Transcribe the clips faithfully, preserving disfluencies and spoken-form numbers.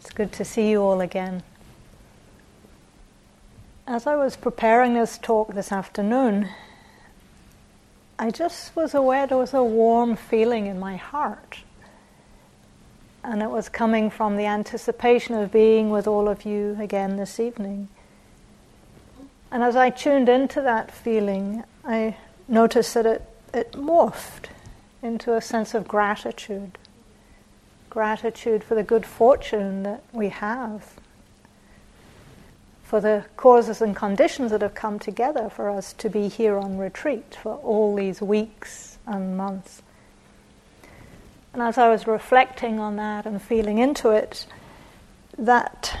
It's good to see you all again. As I was preparing this talk this afternoon, I just was aware there was a warm feeling in my heart. And it was coming from the anticipation of being with all of you again this evening. And as I tuned into that feeling, I noticed that it, it morphed into a sense of gratitude. Gratitude for the good fortune that we have, for the causes and conditions that have come together for us to be here on retreat for all these weeks and months. And as I was reflecting on that and feeling into it, that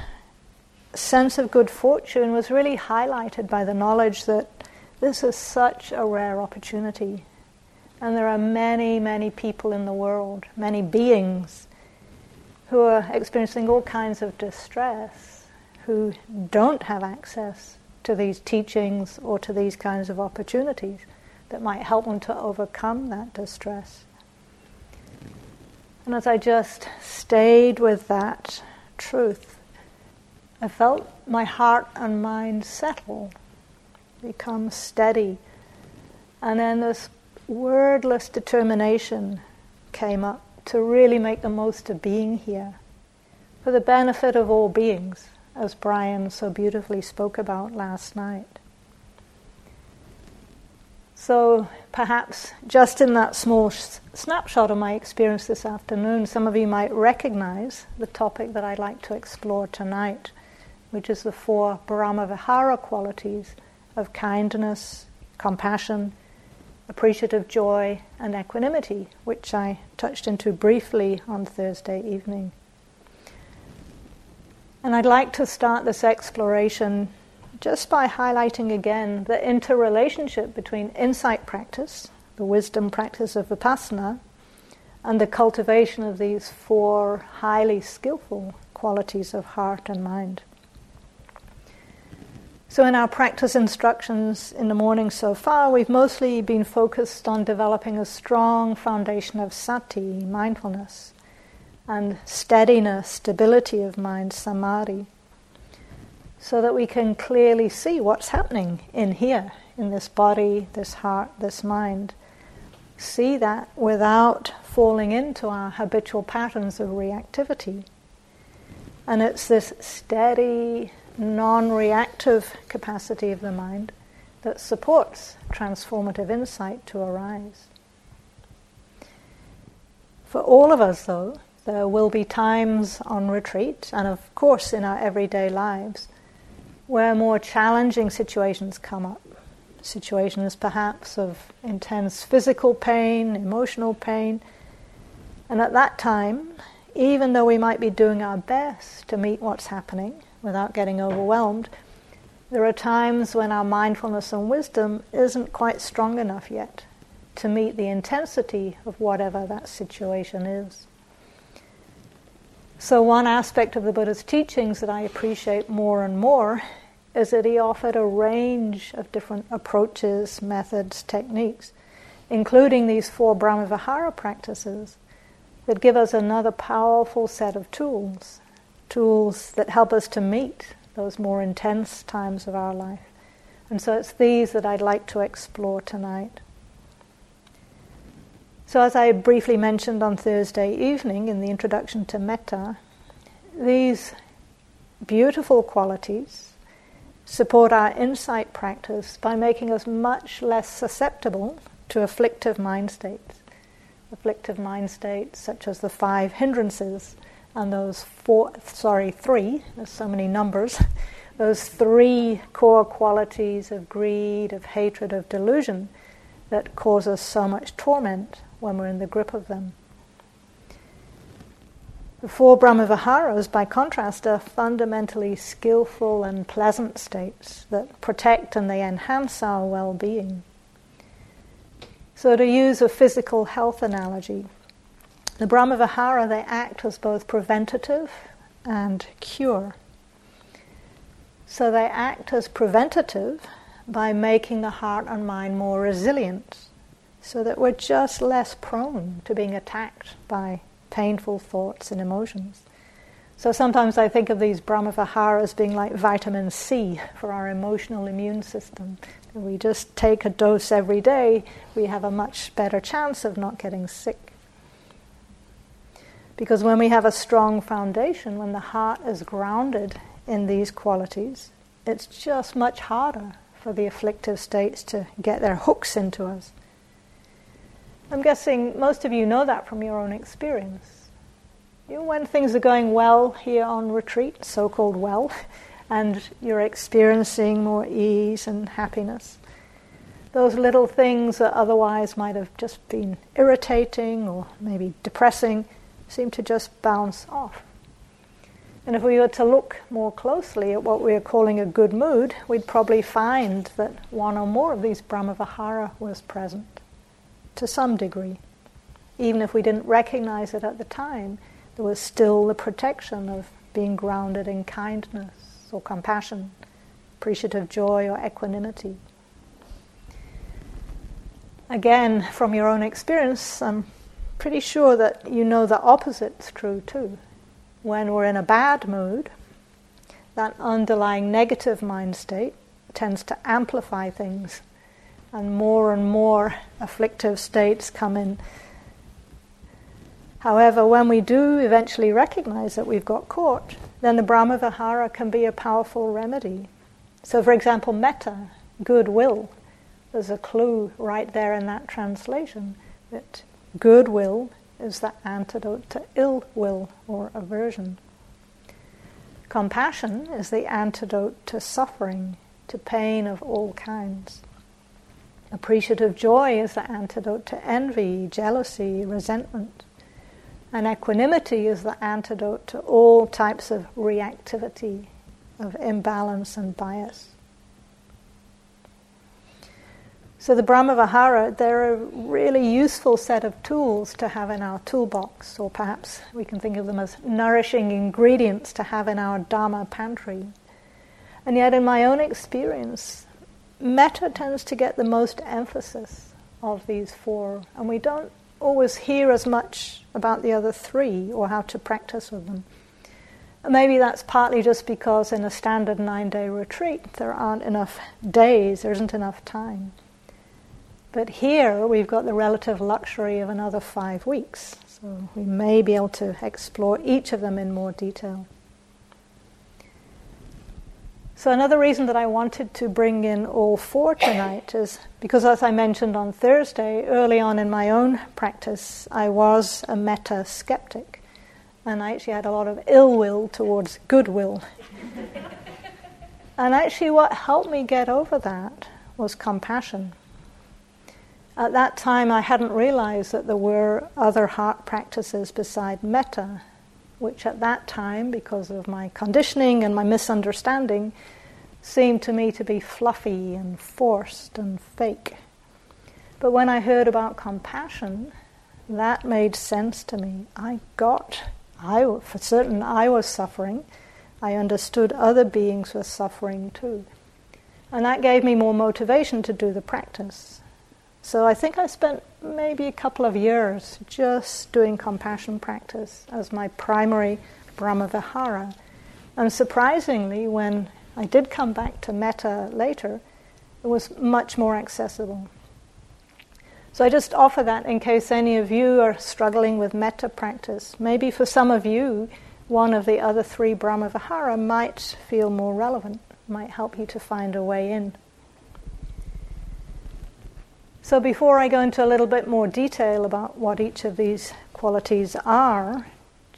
sense of good fortune was really highlighted by the knowledge that this is such a rare opportunity. And there are many, many people in the world, many beings, who are experiencing all kinds of distress, who don't have access to these teachings or to these kinds of opportunities that might help them to overcome that distress. And as I just stayed with that truth, I felt my heart and mind settle, become steady. And then this wordless determination came up to really make the most of being here for the benefit of all beings, as Brian so beautifully spoke about last night. So perhaps just in that small s- snapshot of my experience this afternoon, some of you might recognize the topic that I'd like to explore tonight, which is the four Brahmavihara qualities of kindness, compassion, appreciative joy and equanimity, which I touched into briefly on Thursday evening. And I'd like to start this exploration just by highlighting again the interrelationship between insight practice, the wisdom practice of vipassana, and the cultivation of these four highly skillful qualities of heart and mind. So in our practice instructions in the morning so far, we've mostly been focused on developing a strong foundation of sati, mindfulness, and steadiness, stability of mind, samadhi, so that we can clearly see what's happening in here, in this body, this heart, this mind. See that without falling into our habitual patterns of reactivity. And it's this steady, non-reactive capacity of the mind that supports transformative insight to arise. For all of us, though, there will be times on retreat, and of course in our everyday lives, where more challenging situations come up. Situations perhaps of intense physical pain, emotional pain, and at that time, even though we might be doing our best to meet what's happening, without getting overwhelmed, there are times when our mindfulness and wisdom isn't quite strong enough yet to meet the intensity of whatever that situation is. So one aspect of the Buddha's teachings that I appreciate more and more is that he offered a range of different approaches, methods, techniques, including these four Brahmavihara practices that give us another powerful set of tools tools that help us to meet those more intense times of our life. And so it's these that I'd like to explore tonight. So as I briefly mentioned on Thursday evening in the introduction to Metta, these beautiful qualities support our insight practice by making us much less susceptible to afflictive mind states. Afflictive mind states such as the five hindrances, and those four, sorry, three, there's so many numbers, those three core qualities of greed, of hatred, of delusion that cause us so much torment when we're in the grip of them. The four Brahmaviharas, by contrast, are fundamentally skillful and pleasant states that protect and they enhance our well-being. So to use a physical health analogy, the Brahmavihara, they act as both preventative and cure. So they act as preventative by making the heart and mind more resilient, so that we're just less prone to being attacked by painful thoughts and emotions. So sometimes I think of these Brahmaviharas being like vitamin C for our emotional immune system. If we just take a dose every day, we have a much better chance of not getting sick. Because when we have a strong foundation, when the heart is grounded in these qualities, it's just much harder for the afflictive states to get their hooks into us. I'm guessing most of you know that from your own experience. You know, when things are going well here on retreat, so-called well, and you're experiencing more ease and happiness, those little things that otherwise might have just been irritating or maybe depressing seem to just bounce off. And if we were to look more closely at what we are calling a good mood, we'd probably find that one or more of these Brahmavihara was present to some degree. Even if we didn't recognize it at the time, there was still the protection of being grounded in kindness or compassion, appreciative joy or equanimity. Again, from your own experience, I'm pretty sure that you know the opposite's true too. When we're in a bad mood, that underlying negative mind state tends to amplify things, and more and more afflictive states come in. However, when we do eventually recognize that we've got caught, then the Brahmavihara can be a powerful remedy. So, for example, metta, goodwill, there's a clue right there in that translation that goodwill is the antidote to ill will or aversion. Compassion is the antidote to suffering, to pain of all kinds. Appreciative joy is the antidote to envy, jealousy, resentment. And equanimity is the antidote to all types of reactivity, of imbalance and bias. So the Brahmavihara, they're a really useful set of tools to have in our toolbox, or perhaps we can think of them as nourishing ingredients to have in our Dharma pantry. And yet in my own experience, metta tends to get the most emphasis of these four, and we don't always hear as much about the other three or how to practice with them. And maybe that's partly just because in a standard nine-day retreat, there aren't enough days, there isn't enough time. But here we've got the relative luxury of another five weeks, so we may be able to explore each of them in more detail. So another reason that I wanted to bring in all four tonight is because, as I mentioned on Thursday, early on in my own practice, I was a metta skeptic, and I actually had a lot of ill will towards goodwill. And actually what helped me get over that was compassion. At that time, I hadn't realized that there were other heart practices beside metta, which at that time, because of my conditioning and my misunderstanding, seemed to me to be fluffy and forced and fake. But when I heard about compassion, that made sense to me. I got, I, for certain I was suffering. I understood other beings were suffering too. And that gave me more motivation to do the practice. So I think I spent maybe a couple of years just doing compassion practice as my primary Brahmavihara. And surprisingly, when I did come back to metta later, it was much more accessible. So I just offer that in case any of you are struggling with metta practice. Maybe for some of you, one of the other three Brahmavihara might feel more relevant, might help you to find a way in. So before I go into a little bit more detail about what each of these qualities are,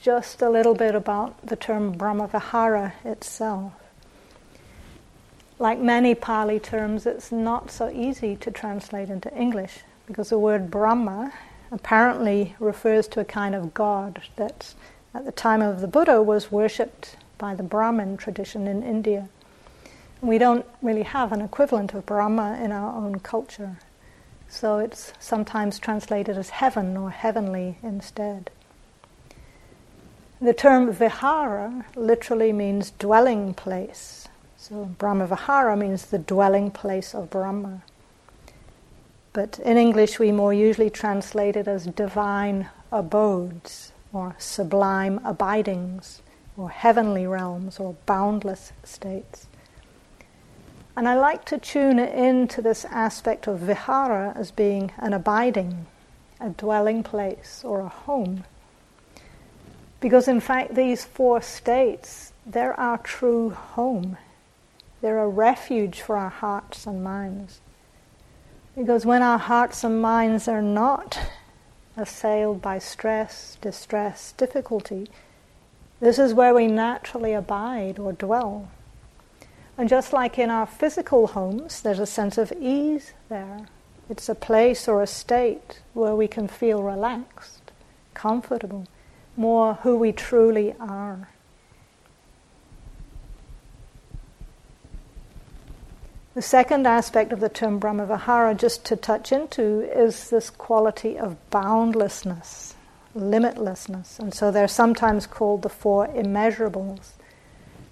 just a little bit about the term Brahmavihara itself. Like many Pali terms, it's not so easy to translate into English, because the word Brahma apparently refers to a kind of god that at the time of the Buddha was worshipped by the Brahmin tradition in India. We don't really have an equivalent of Brahma in our own culture. So it's sometimes translated as heaven or heavenly instead. The term vihara literally means dwelling place. So Brahmavihara means the dwelling place of Brahma. But in English we more usually translate it as divine abodes or sublime abidings or heavenly realms or boundless states. And I like to tune into this aspect of vihara as being an abiding, a dwelling place or a home. Because in fact these four states, they're our true home. They're a refuge for our hearts and minds. Because when our hearts and minds are not assailed by stress, distress, difficulty, this is where we naturally abide or dwell. And just like in our physical homes, there's a sense of ease there. It's a place or a state where we can feel relaxed, comfortable, more who we truly are. The second aspect of the term Brahmavihara, just to touch into, is this quality of boundlessness, limitlessness. And so they're sometimes called the four immeasurables.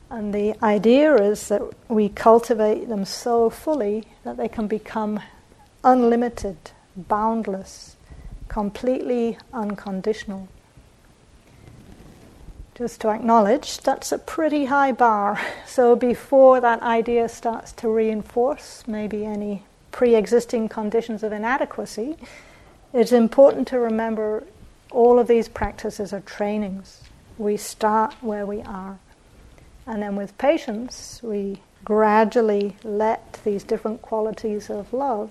And the idea is that we cultivate them so fully that they can become unlimited, boundless, completely unconditional. Just to acknowledge, that's a pretty high bar. So before that idea starts to reinforce maybe any pre-existing conditions of inadequacy, it's important to remember all of these practices are trainings. We start where we are. And then with patience, we gradually let these different qualities of love,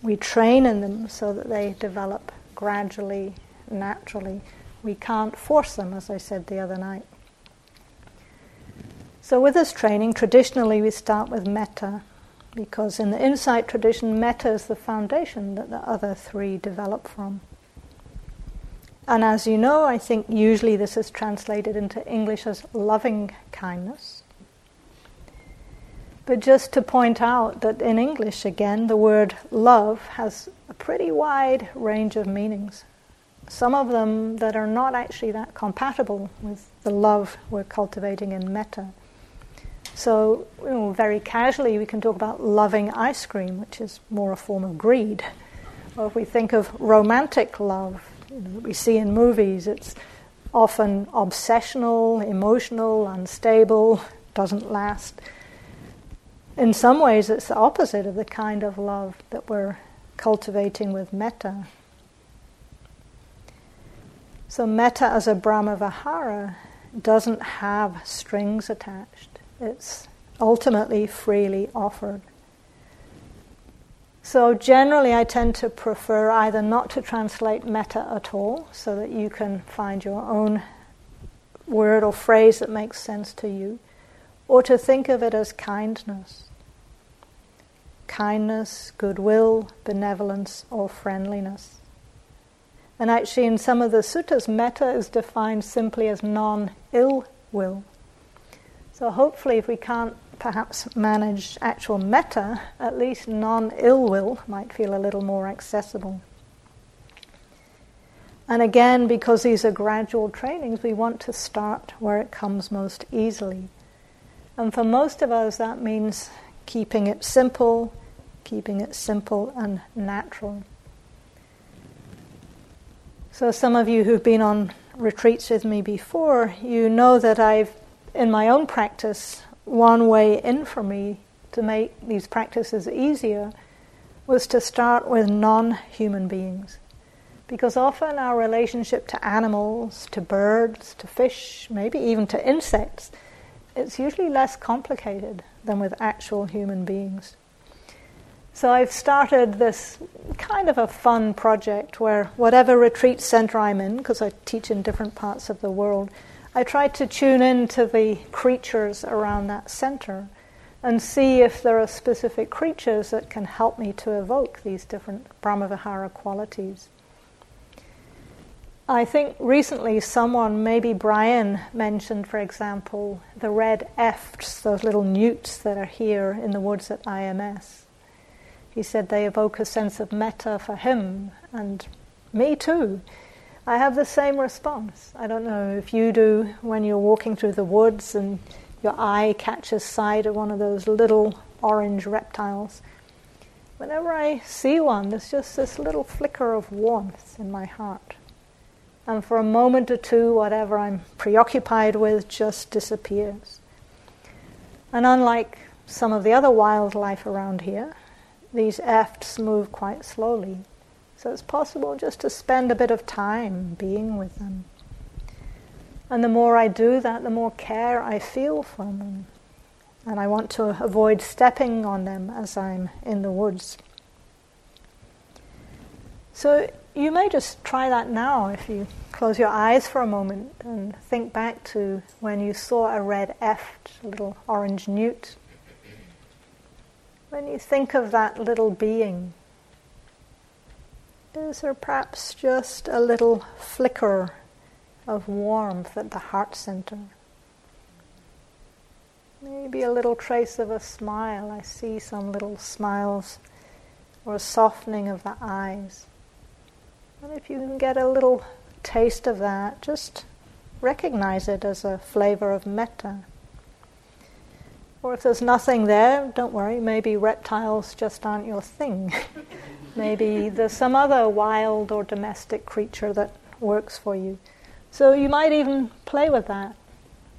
we train in them so that they develop gradually, naturally. We can't force them, as I said the other night. So with this training, traditionally we start with metta, because in the insight tradition, metta is the foundation that the other three develop from. And as you know, I think usually this is translated into English as loving kindness. But just to point out that in English, again, the word love has a pretty wide range of meanings. Some of them that are not actually that compatible with the love we're cultivating in metta. So, you know, very casually we can talk about loving ice cream, which is more a form of greed. Or if we think of romantic love, that we see in movies, it's often obsessional, emotional, unstable, doesn't last. In some ways it's the opposite of the kind of love that we're cultivating with metta. So metta as a Brahmavihara doesn't have strings attached. It's ultimately freely offered. So generally I tend to prefer either not to translate metta at all, so that you can find your own word or phrase that makes sense to you, or to think of it as kindness. Kindness, goodwill, benevolence, or friendliness. And actually in some of the suttas, metta is defined simply as non-ill will. So hopefully if we can't perhaps manage actual metta, at least non-ill will might feel a little more accessible. And again, because these are gradual trainings, we want to start where it comes most easily. And for most of us, that means keeping it simple, keeping it simple and natural. So some of you who've been on retreats with me before, you know that I've, in my own practice, one way in for me to make these practices easier was to start with non-human beings. Because often our relationship to animals, to birds, to fish, maybe even to insects, it's usually less complicated than with actual human beings. So I've started this kind of a fun project where whatever retreat center I'm in, because I teach in different parts of the world, I try to tune in to the creatures around that center and see if there are specific creatures that can help me to evoke these different Brahmavihara qualities. I think recently someone, maybe Brian, mentioned, for example, the red efts, those little newts that are here in the woods at I M S. He said they evoke a sense of metta for him, and me too. I have the same response. I don't know if you do when you're walking through the woods and your eye catches sight of one of those little orange reptiles. Whenever I see one, there's just this little flicker of warmth in my heart. and for a moment or two, whatever I'm preoccupied with just disappears. And unlike some of the other wildlife around here, these efts move quite slowly. So it's possible just to spend a bit of time being with them. And the more I do that, the more care I feel for them. And I want to avoid stepping on them as I'm in the woods. So you may just try that now if you close your eyes for a moment and think back to when you saw a red eft, a little orange newt. When you think of that little being, is there perhaps just a little flicker of warmth at the heart center? Maybe a little trace of a smile. I see some little smiles or a softening of the eyes. And if you can get a little taste of that, just recognize it as a flavor of metta. Or if there's nothing there, don't worry, maybe reptiles just aren't your thing. Maybe there's some other wild or domestic creature that works for you. So you might even play with that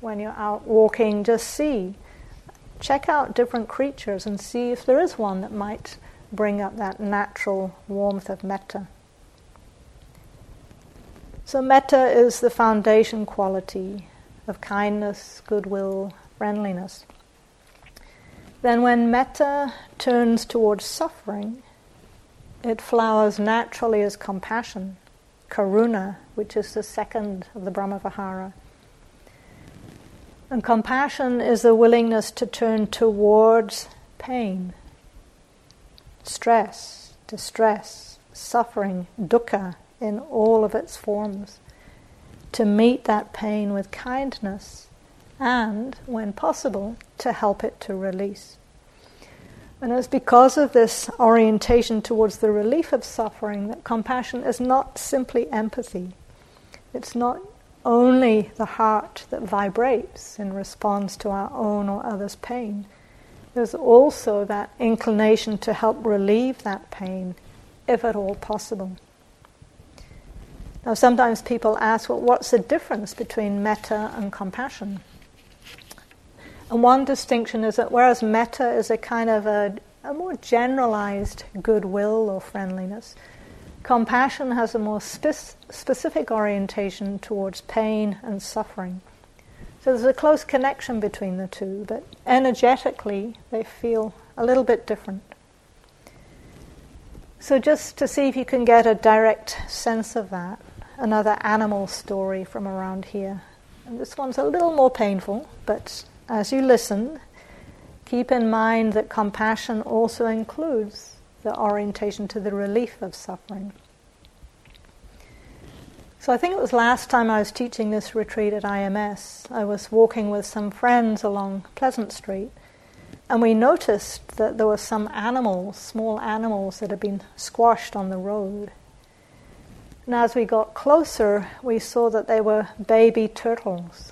when you're out walking. Just see, check out different creatures and see if there is one that might bring up that natural warmth of metta. So metta is the foundation quality of kindness, goodwill, friendliness. Then when metta turns towards suffering, it flowers naturally as compassion, karuna, which is the second of the Brahmavihara. And compassion is the willingness to turn towards pain, stress, distress, suffering, dukkha, in all of its forms, to meet that pain with kindness and, when possible, to help it to release. And it's because of this orientation towards the relief of suffering that compassion is not simply empathy. It's not only the heart that vibrates in response to our own or others' pain. There's also that inclination to help relieve that pain, if at all possible. Now, sometimes people ask, well, what's the difference between metta and compassion? And one distinction is that whereas metta is a kind of a, a more generalized goodwill or friendliness, compassion has a more spe- specific orientation towards pain and suffering. So there's a close connection between the two, but energetically they feel a little bit different. So just to see if you can get a direct sense of that, another animal story from around here. And this one's a little more painful, but as you listen, keep in mind that compassion also includes the orientation to the relief of suffering. So I think it was last time I was teaching this retreat at I M S, I was walking with some friends along Pleasant Street, and we noticed that there were some animals, small animals, that had been squashed on the road. And as we got closer, we saw that they were baby turtles,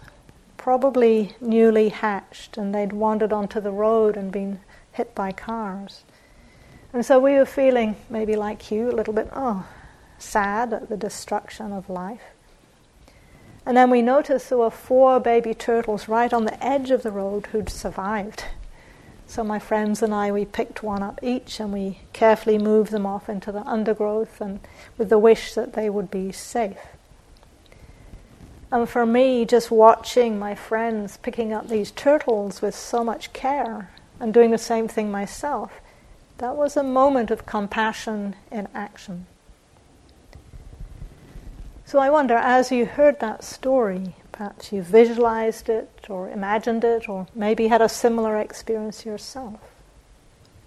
probably newly hatched, and they'd wandered onto the road and been hit by cars. And so we were feeling, maybe like you, a little bit, oh, sad at the destruction of life. And then we noticed there were four baby turtles right on the edge of the road who'd survived. So my friends and I, we picked one up each and we carefully moved them off into the undergrowth, and with the wish that they would be safe. And for me, just watching my friends picking up these turtles with so much care and doing the same thing myself, that was a moment of compassion in action. So I wonder, as you heard that story, perhaps you visualized it or imagined it or maybe had a similar experience yourself.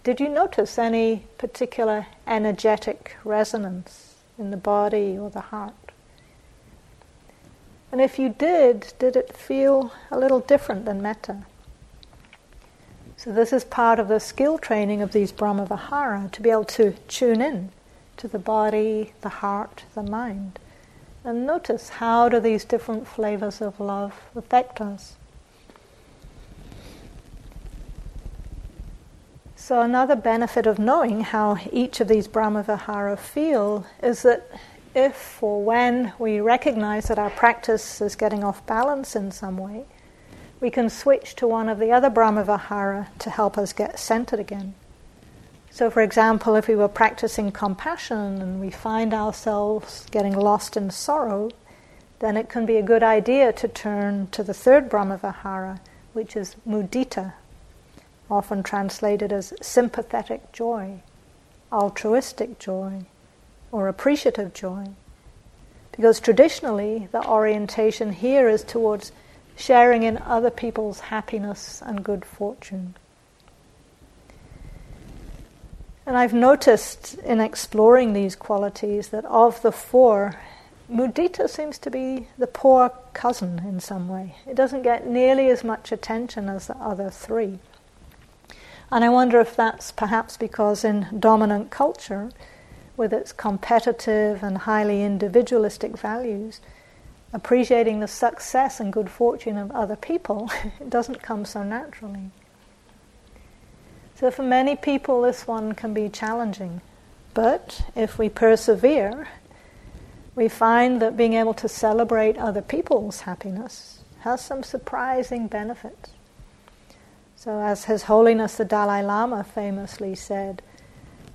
Did you notice any particular energetic resonance in the body or the heart? And if you did, did it feel a little different than metta? So this is part of the skill training of these Brahmavihara, to be able to tune in to the body, the heart, the mind. And notice, how do these different flavors of love affect us? So another benefit of knowing how each of these Brahmavihara feel is that if or when we recognize that our practice is getting off balance in some way, we can switch to one of the other Brahmavihara to help us get centered again. So for example, if we were practicing compassion and we find ourselves getting lost in sorrow, then it can be a good idea to turn to the third Brahmavihara, which is mudita, often translated as sympathetic joy, altruistic joy, or appreciative joy. Because traditionally, the orientation here is towards sharing in other people's happiness and good fortune. And I've noticed in exploring these qualities that of the four, mudita seems to be the poor cousin in some way. It doesn't get nearly as much attention as the other three. And I wonder if that's perhaps because in dominant culture, with its competitive and highly individualistic values, appreciating the success and good fortune of other people, it doesn't come so naturally. So for many people, this one can be challenging. But if we persevere, we find that being able to celebrate other people's happiness has some surprising benefits. So as His Holiness the Dalai Lama famously said,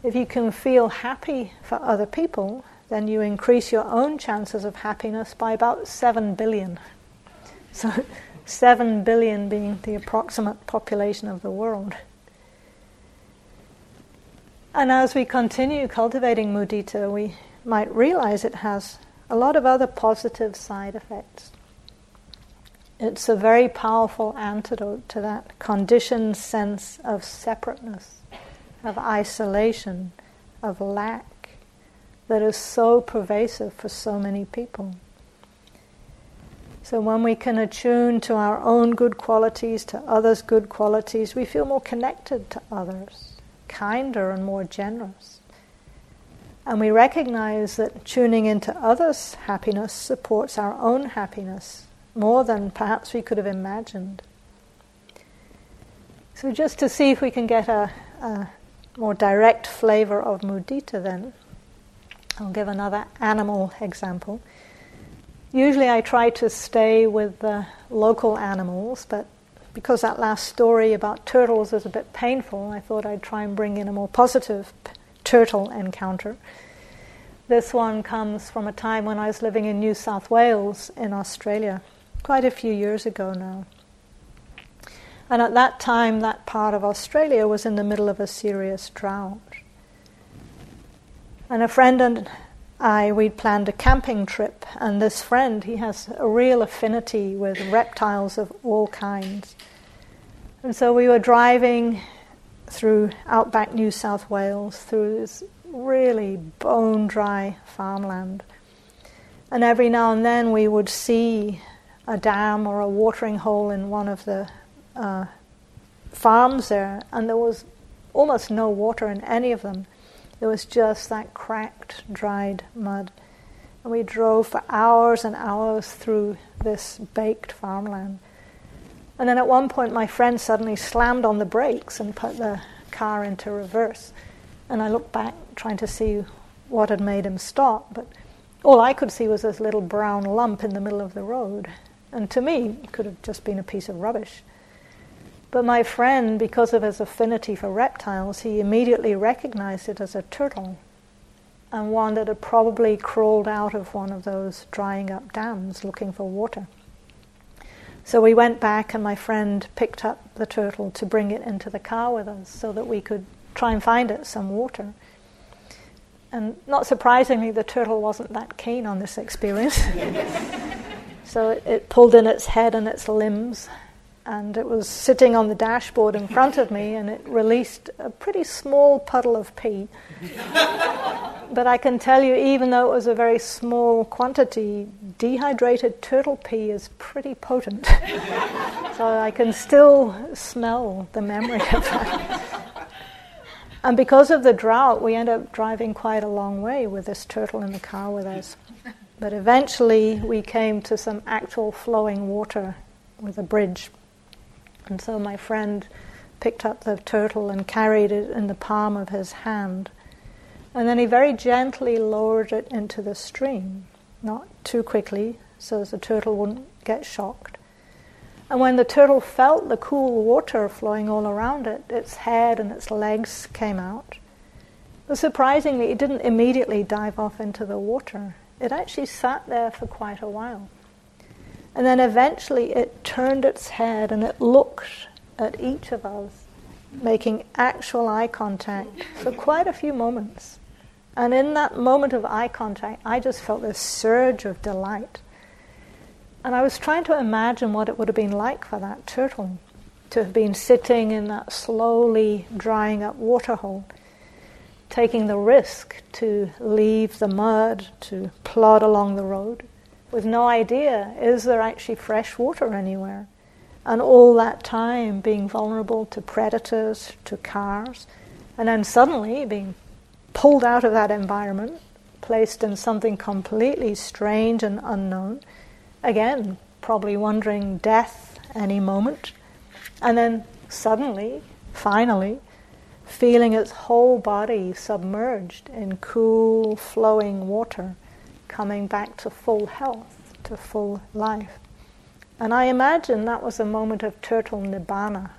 if you can feel happy for other people, then you increase your own chances of happiness by about seven billion. So seven billion being the approximate population of the world. And as we continue cultivating mudita, we might realize it has a lot of other positive side effects. It's a very powerful antidote to that conditioned sense of separateness, of isolation, of lack, that is so pervasive for so many people. So when we can attune to our own good qualities, to others' good qualities, we feel more connected to others, kinder and more generous. And we recognize that tuning into others' happiness supports our own happiness more than perhaps we could have imagined. So just to see if we can get a, a more direct flavor of mudita then, I'll give another animal example. Usually I try to stay with the local animals, but because that last story about turtles was a bit painful, I thought I'd try and bring in a more positive p- turtle encounter. This one comes from a time when I was living in New South Wales in Australia, quite a few years ago now. And at that time, that part of Australia was in the middle of a serious drought. And a friend and I, we'd planned a camping trip, and this friend, he has a real affinity with reptiles of all kinds. And so we were driving through outback New South Wales, through this really bone-dry farmland. And every now and then we would see a dam or a watering hole in one of the uh, farms there, and there was almost no water in any of them. It was just that cracked, dried mud. And we drove for hours and hours through this baked farmland. And then at one point my friend suddenly slammed on the brakes and put the car into reverse. And I looked back trying to see what had made him stop, but all I could see was this little brown lump in the middle of the road. And to me, it could have just been a piece of rubbish. But my friend, because of his affinity for reptiles, he immediately recognized it as a turtle, and one that had probably crawled out of one of those drying up dams looking for water. So we went back and my friend picked up the turtle to bring it into the car with us so that we could try and find it some water. And not surprisingly, the turtle wasn't that keen on this experience. So it, it pulled in its head and its limbs, and it was sitting on the dashboard in front of me, and it released a pretty small puddle of pee. But I can tell you, even though it was a very small quantity, dehydrated turtle pee is pretty potent. So I can still smell the memory of that. And because of the drought, we ended up driving quite a long way with this turtle in the car with us. But eventually we came to some actual flowing water with a bridge. And so my friend picked up the turtle and carried it in the palm of his hand. And then he very gently lowered it into the stream, not too quickly, so the turtle wouldn't get shocked. And when the turtle felt the cool water flowing all around it, its head and its legs came out. But surprisingly, it didn't immediately dive off into the water. It actually sat there for quite a while. And then eventually it turned its head and it looked at each of us, making actual eye contact for quite a few moments. And in that moment of eye contact, I just felt this surge of delight. And I was trying to imagine what it would have been like for that turtle to have been sitting in that slowly drying up waterhole, taking the risk to leave the mud, to plod along the road, with no idea, is there actually fresh water anywhere? And all that time being vulnerable to predators, to cars, and then suddenly being pulled out of that environment, placed in something completely strange and unknown, again, probably wondering death any moment, and then suddenly, finally, feeling its whole body submerged in cool, flowing water, coming back to full health, to full life. And I imagine that was a moment of turtle nibbana.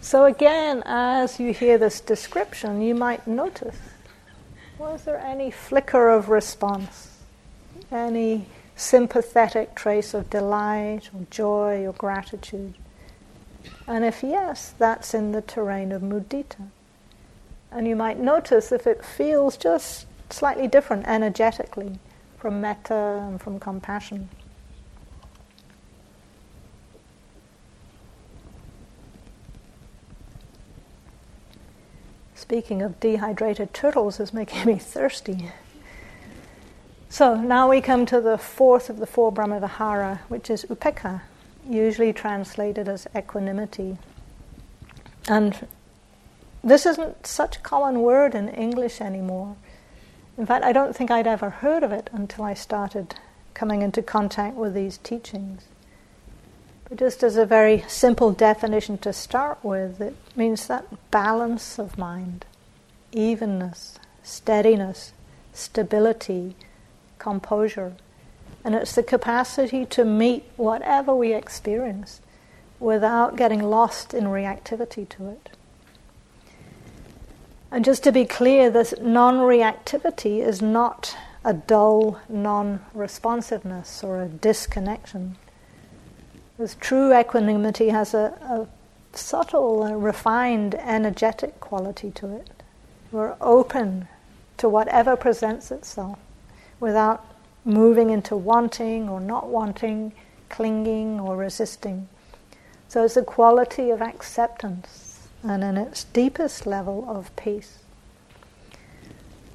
So again, as you hear this description, you might notice, was there any flicker of response? Any sympathetic trace of delight or joy or gratitude? And if yes, that's in the terrain of mudita. And you might notice if it feels just slightly different energetically from metta and from compassion. Speaking of dehydrated turtles is making me thirsty. So now we come to the fourth of the four Brahmavihara, which is upekkha, usually translated as equanimity. And this isn't such a common word in English anymore. In fact, I don't think I'd ever heard of it until I started coming into contact with these teachings. But just as a very simple definition to start with, it means that balance of mind, evenness, steadiness, stability, composure. And it's the capacity to meet whatever we experience without getting lost in reactivity to it. And just to be clear, this non-reactivity is not a dull non-responsiveness or a disconnection. This true equanimity has a, a subtle, a refined, energetic quality to it. We're open to whatever presents itself without moving into wanting or not wanting, clinging or resisting. So it's a quality of acceptance and in its deepest level of peace.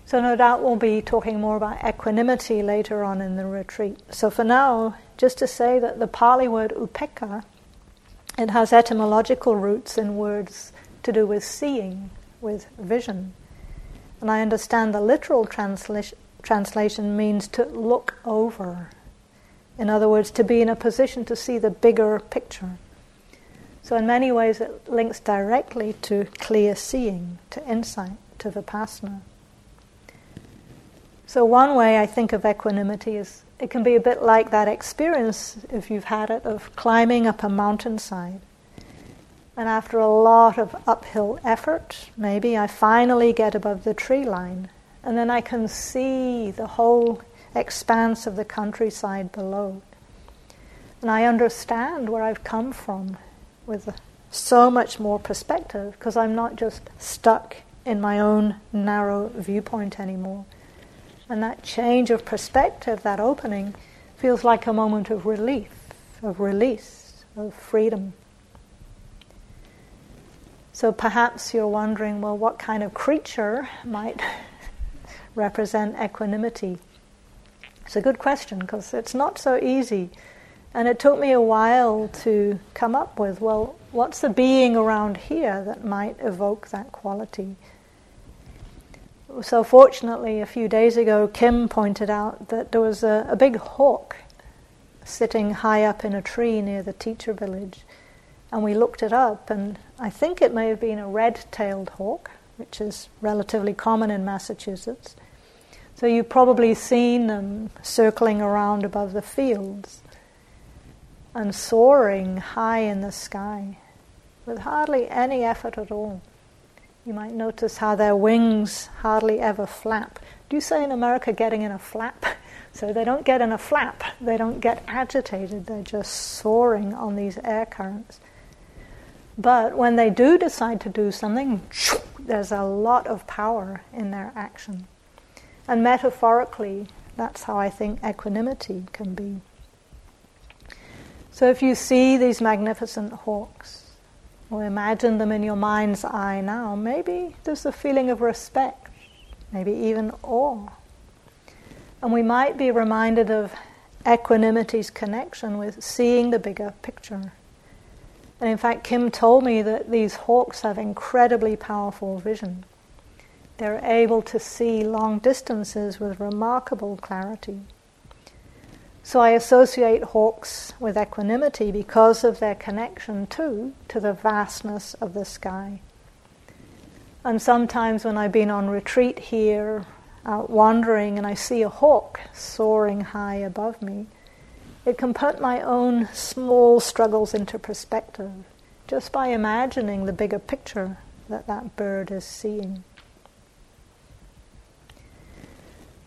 So no doubt we'll be talking more about equanimity later on in the retreat. So for now, just to say that the Pali word upekkha, it has etymological roots in words to do with seeing, with vision. And I understand the literal transla- translation means to look over. In other words, to be in a position to see the bigger picture. So in many ways it links directly to clear seeing, to insight, to vipassana. So one way I think of equanimity is it can be a bit like that experience, if you've had it, of climbing up a mountainside. And after a lot of uphill effort, maybe I finally get above the tree line, and then I can see the whole expanse of the countryside below. And I understand where I've come from with so much more perspective, because I'm not just stuck in my own narrow viewpoint anymore. And that change of perspective, that opening, feels like a moment of relief, of release, of freedom. So perhaps you're wondering, well, what kind of creature might represent equanimity? It's a good question, because it's not so easy. And it took me a while to come up with, well, what's the being around here that might evoke that quality? So fortunately, a few days ago, Kim pointed out that there was a, a big hawk sitting high up in a tree near the teacher village. And we looked it up, and I think it may have been a red-tailed hawk, which is relatively common in Massachusetts. So you've probably seen them circling around above the fields and soaring high in the sky with hardly any effort at all. You might notice how their wings hardly ever flap. Do you say in America, getting in a flap? So they don't get in a flap, they don't get agitated, they're just soaring on these air currents. But when they do decide to do something, there's a lot of power in their action. And metaphorically, that's how I think equanimity can be. So if you see these magnificent hawks, or imagine them in your mind's eye now, maybe there's a feeling of respect, maybe even awe. And we might be reminded of equanimity's connection with seeing the bigger picture. And in fact, Kim told me that these hawks have incredibly powerful vision. They're able to see long distances with remarkable clarity. So I associate hawks with equanimity because of their connection too to the vastness of the sky. And sometimes when I've been on retreat here, out wandering, and I see a hawk soaring high above me, it can put my own small struggles into perspective just by imagining the bigger picture that that bird is seeing.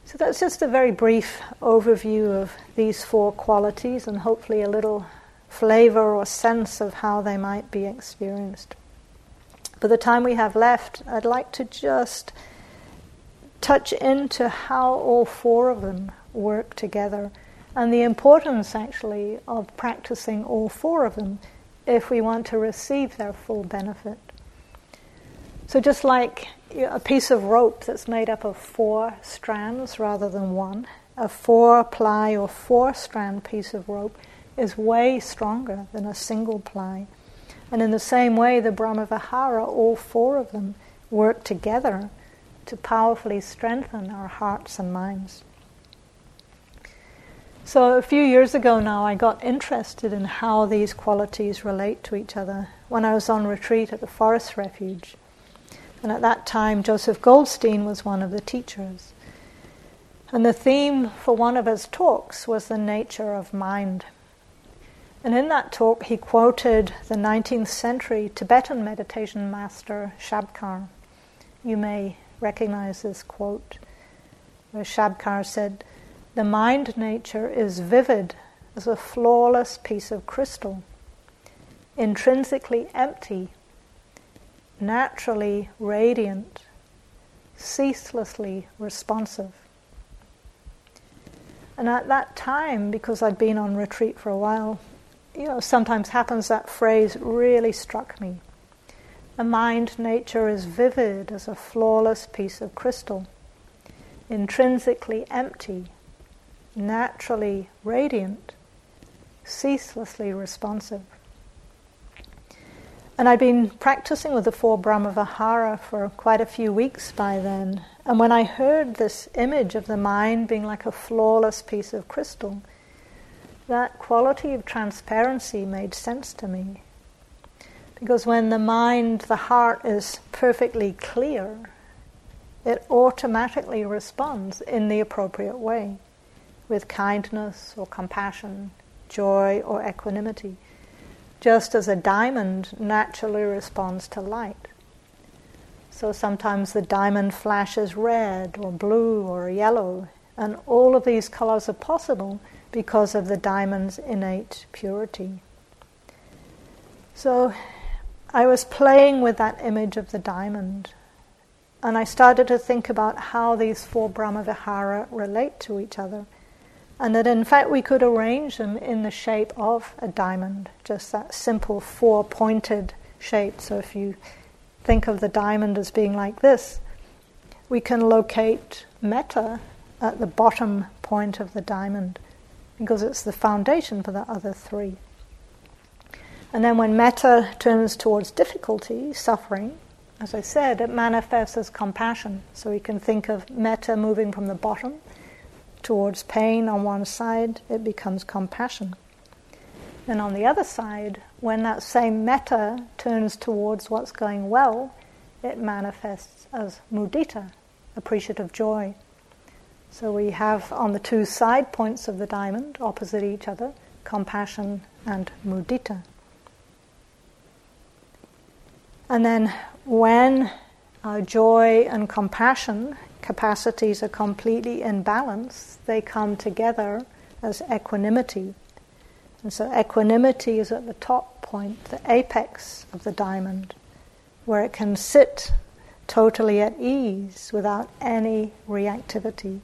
So that's just a very brief overview of these four qualities and hopefully a little flavor or sense of how they might be experienced. For the time we have left, I'd like to just touch into how all four of them work together and the importance actually of practicing all four of them if we want to receive their full benefit. So just like a piece of rope that's made up of four strands rather than one, a four-ply or four-strand piece of rope is way stronger than a single-ply. And in the same way, the Brahmavihara, all four of them, work together to powerfully strengthen our hearts and minds. So a few years ago now, I got interested in how these qualities relate to each other when I was on retreat at the Forest Refuge. And at that time, Joseph Goldstein was one of the teachers. And the theme for one of his talks was the nature of mind. And in that talk, he quoted the nineteenth century Tibetan meditation master Shabkar. You may recognize this quote, where Shabkar said, "The mind nature is vivid as a flawless piece of crystal, intrinsically empty, naturally radiant, ceaselessly responsive." And at that time, because I'd been on retreat for a while, you know, sometimes happens, that phrase really struck me. The mind nature is vivid as a flawless piece of crystal, intrinsically empty, naturally radiant, ceaselessly responsive. And I'd been practicing with the four Brahmavihara for quite a few weeks by then, and when I heard this image of the mind being like a flawless piece of crystal, that quality of transparency made sense to me. Because when the mind, the heart is perfectly clear, it automatically responds in the appropriate way, with kindness or compassion, joy or equanimity, just as a diamond naturally responds to light. So sometimes the diamond flashes red or blue or yellow, and all of these colors are possible because of the diamond's innate purity. So I was playing with that image of the diamond, and I started to think about how these four Brahmavihara relate to each other, and that in fact we could arrange them in the shape of a diamond, just that simple four-pointed shape. So if you think of the diamond as being like this, we can locate metta at the bottom point of the diamond, because it's the foundation for the other three. And then when metta turns towards difficulty, suffering, as I said, it manifests as compassion. So we can think of metta moving from the bottom towards pain on one side, it becomes compassion. Then on the other side, when that same metta turns towards what's going well, it manifests as mudita, appreciative joy. So we have on the two side points of the diamond, opposite each other, compassion and mudita. And then when our joy and compassion capacities are completely in balance, they come together as equanimity. And so equanimity is at the top point, the apex of the diamond, where it can sit totally at ease without any reactivity,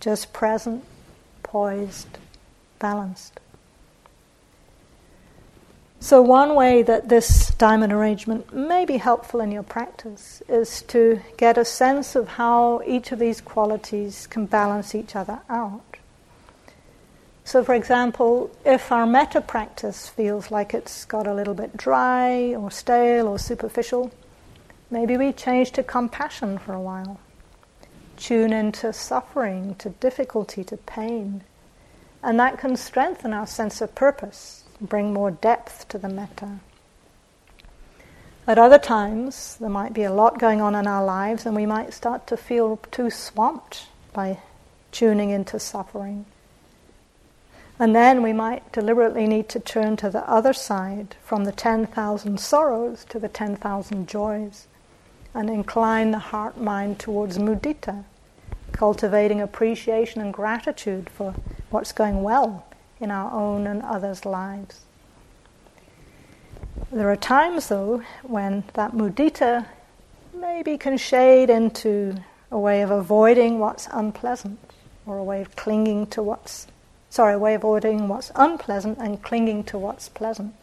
just present, poised, balanced. So one way that this diamond arrangement may be helpful in your practice is to get a sense of how each of these qualities can balance each other out. So for example, if our metta practice feels like it's got a little bit dry or stale or superficial, maybe we change to compassion for a while. Tune into suffering, to difficulty, to pain. And that can strengthen our sense of purpose, bring more depth to the metta. At other times, there might be a lot going on in our lives and we might start to feel too swamped by tuning into suffering. And then we might deliberately need to turn to the other side, from the ten thousand sorrows to the ten thousand joys, and incline the heart-mind towards mudita, cultivating appreciation and gratitude for what's going well in our own and others' lives. There are times, though, when that mudita maybe can shade into a way of avoiding what's unpleasant, or a way of clinging to what's, sorry, a way of avoiding what's unpleasant and clinging to what's pleasant.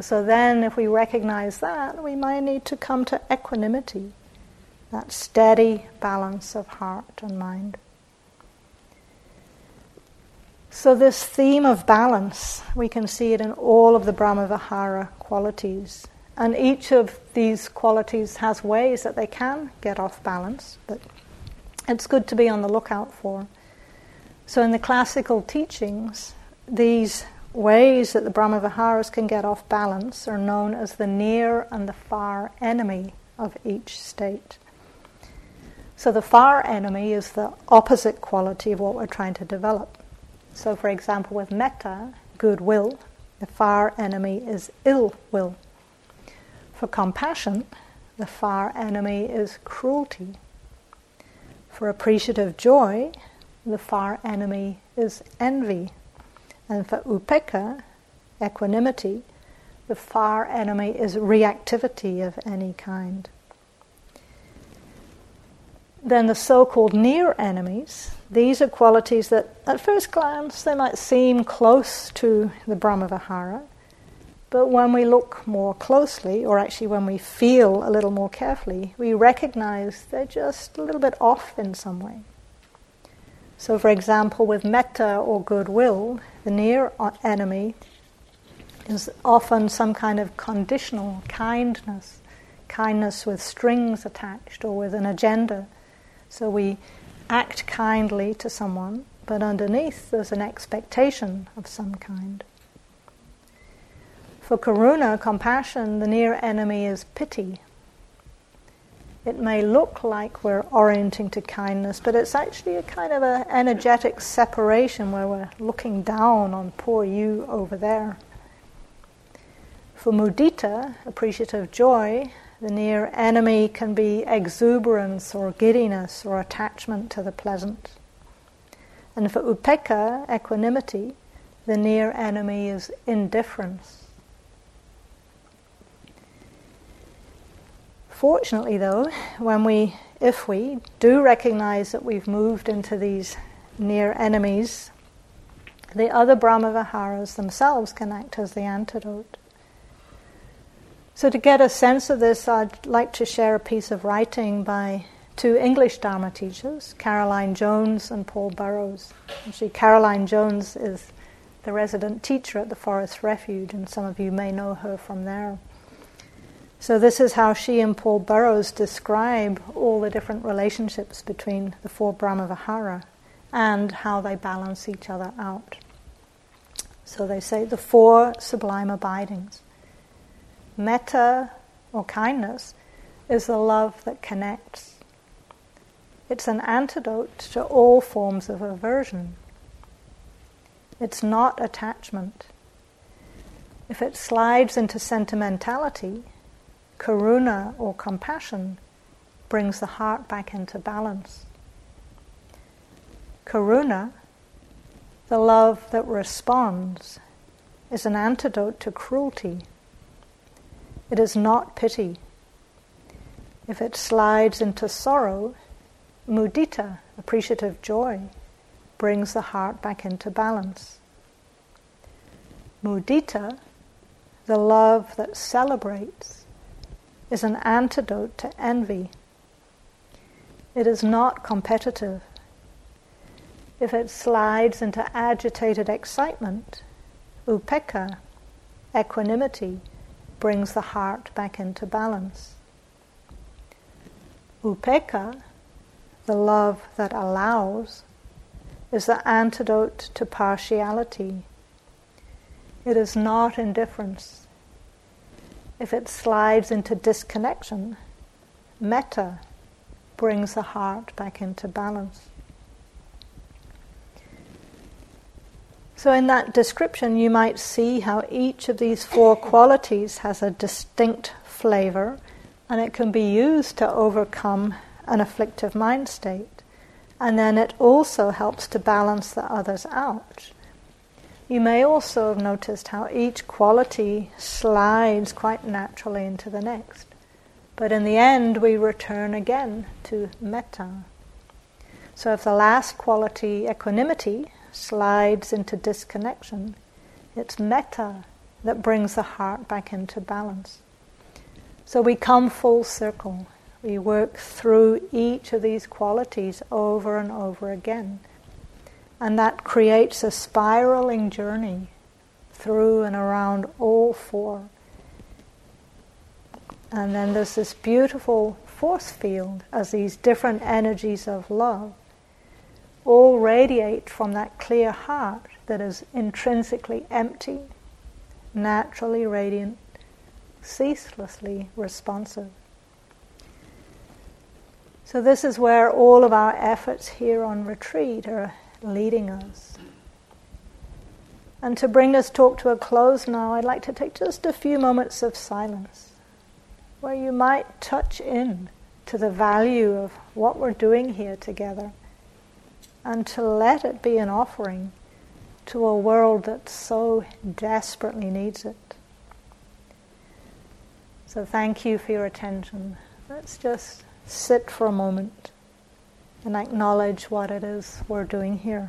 So then, if we recognize that, we might need to come to equanimity, that steady balance of heart and mind. So this theme of balance, we can see it in all of the Brahmavihara qualities. And each of these qualities has ways that they can get off balance, but it's good to be on the lookout for. So in the classical teachings, these ways that the Brahmaviharas can get off balance are known as the near and the far enemy of each state. So the far enemy is the opposite quality of what we're trying to develop. So, for example, with metta, goodwill, the far enemy is ill will. For compassion, the far enemy is cruelty. For appreciative joy, the far enemy is envy. And for upekkha, equanimity, the far enemy is reactivity of any kind. Then the so-called near enemies, these are qualities that at first glance they might seem close to the Brahmavihara, but when we look more closely, or actually when we feel a little more carefully, we recognize they're just a little bit off in some way. So for example, with metta or goodwill, the near enemy is often some kind of conditional kindness, kindness with strings attached or with an agenda. So we act kindly to someone, but underneath there's an expectation of some kind. For karuna, compassion, the near enemy is pity. It may look like we're orienting to kindness, but it's actually a kind of an energetic separation where we're looking down on poor you over there. For mudita, appreciative joy, the near enemy can be exuberance or giddiness or attachment to the pleasant. And for upekkha, equanimity, the near enemy is indifference. Fortunately though, when we, if we do recognize that we've moved into these near enemies, the other Brahmaviharas themselves can act as the antidote. So to get a sense of this, I'd like to share a piece of writing by two English Dharma teachers, Carolyn Jones and Paul Burrows. Actually, Carolyn Jones is the resident teacher at the Forest Refuge, and some of you may know her from there. So this is how she and Paul Burrows describe all the different relationships between the four Brahmavihara and how they balance each other out. So they say the four sublime abidings. Metta, or kindness, is the love that connects. It's an antidote to all forms of aversion. It's not attachment. If it slides into sentimentality, karuna or compassion brings the heart back into balance. Karuna, the love that responds, is an antidote to cruelty. It is not pity. If it slides into sorrow, mudita, appreciative joy, brings the heart back into balance. Mudita, the love that celebrates, is an antidote to envy. It is not competitive. If it slides into agitated excitement, upekkha, equanimity, brings the heart back into balance. Upekkha, the love that allows, is the antidote to partiality. It is not indifference. If it slides into disconnection, metta brings the heart back into balance. So in that description, you might see how each of these four qualities has a distinct flavor, and it can be used to overcome an afflictive mind state. And then it also helps to balance the others out. You may also have noticed how each quality slides quite naturally into the next. But in the end, we return again to metta. So if the last quality, equanimity, slides into disconnection, it's metta that brings the heart back into balance. So we come full circle. We work through each of these qualities over and over again. And that creates a spiraling journey through and around all four. And then there's this beautiful force field as these different energies of love all radiate from that clear heart that is intrinsically empty, naturally radiant, ceaselessly responsive. So this is where all of our efforts here on retreat are leading us. And to bring this talk to a close now, I'd like to take just a few moments of silence where you might touch in to the value of what we're doing here together and to let it be an offering to a world that so desperately needs it. So thank you for your attention. Let's just sit for a moment and acknowledge what it is we're doing here.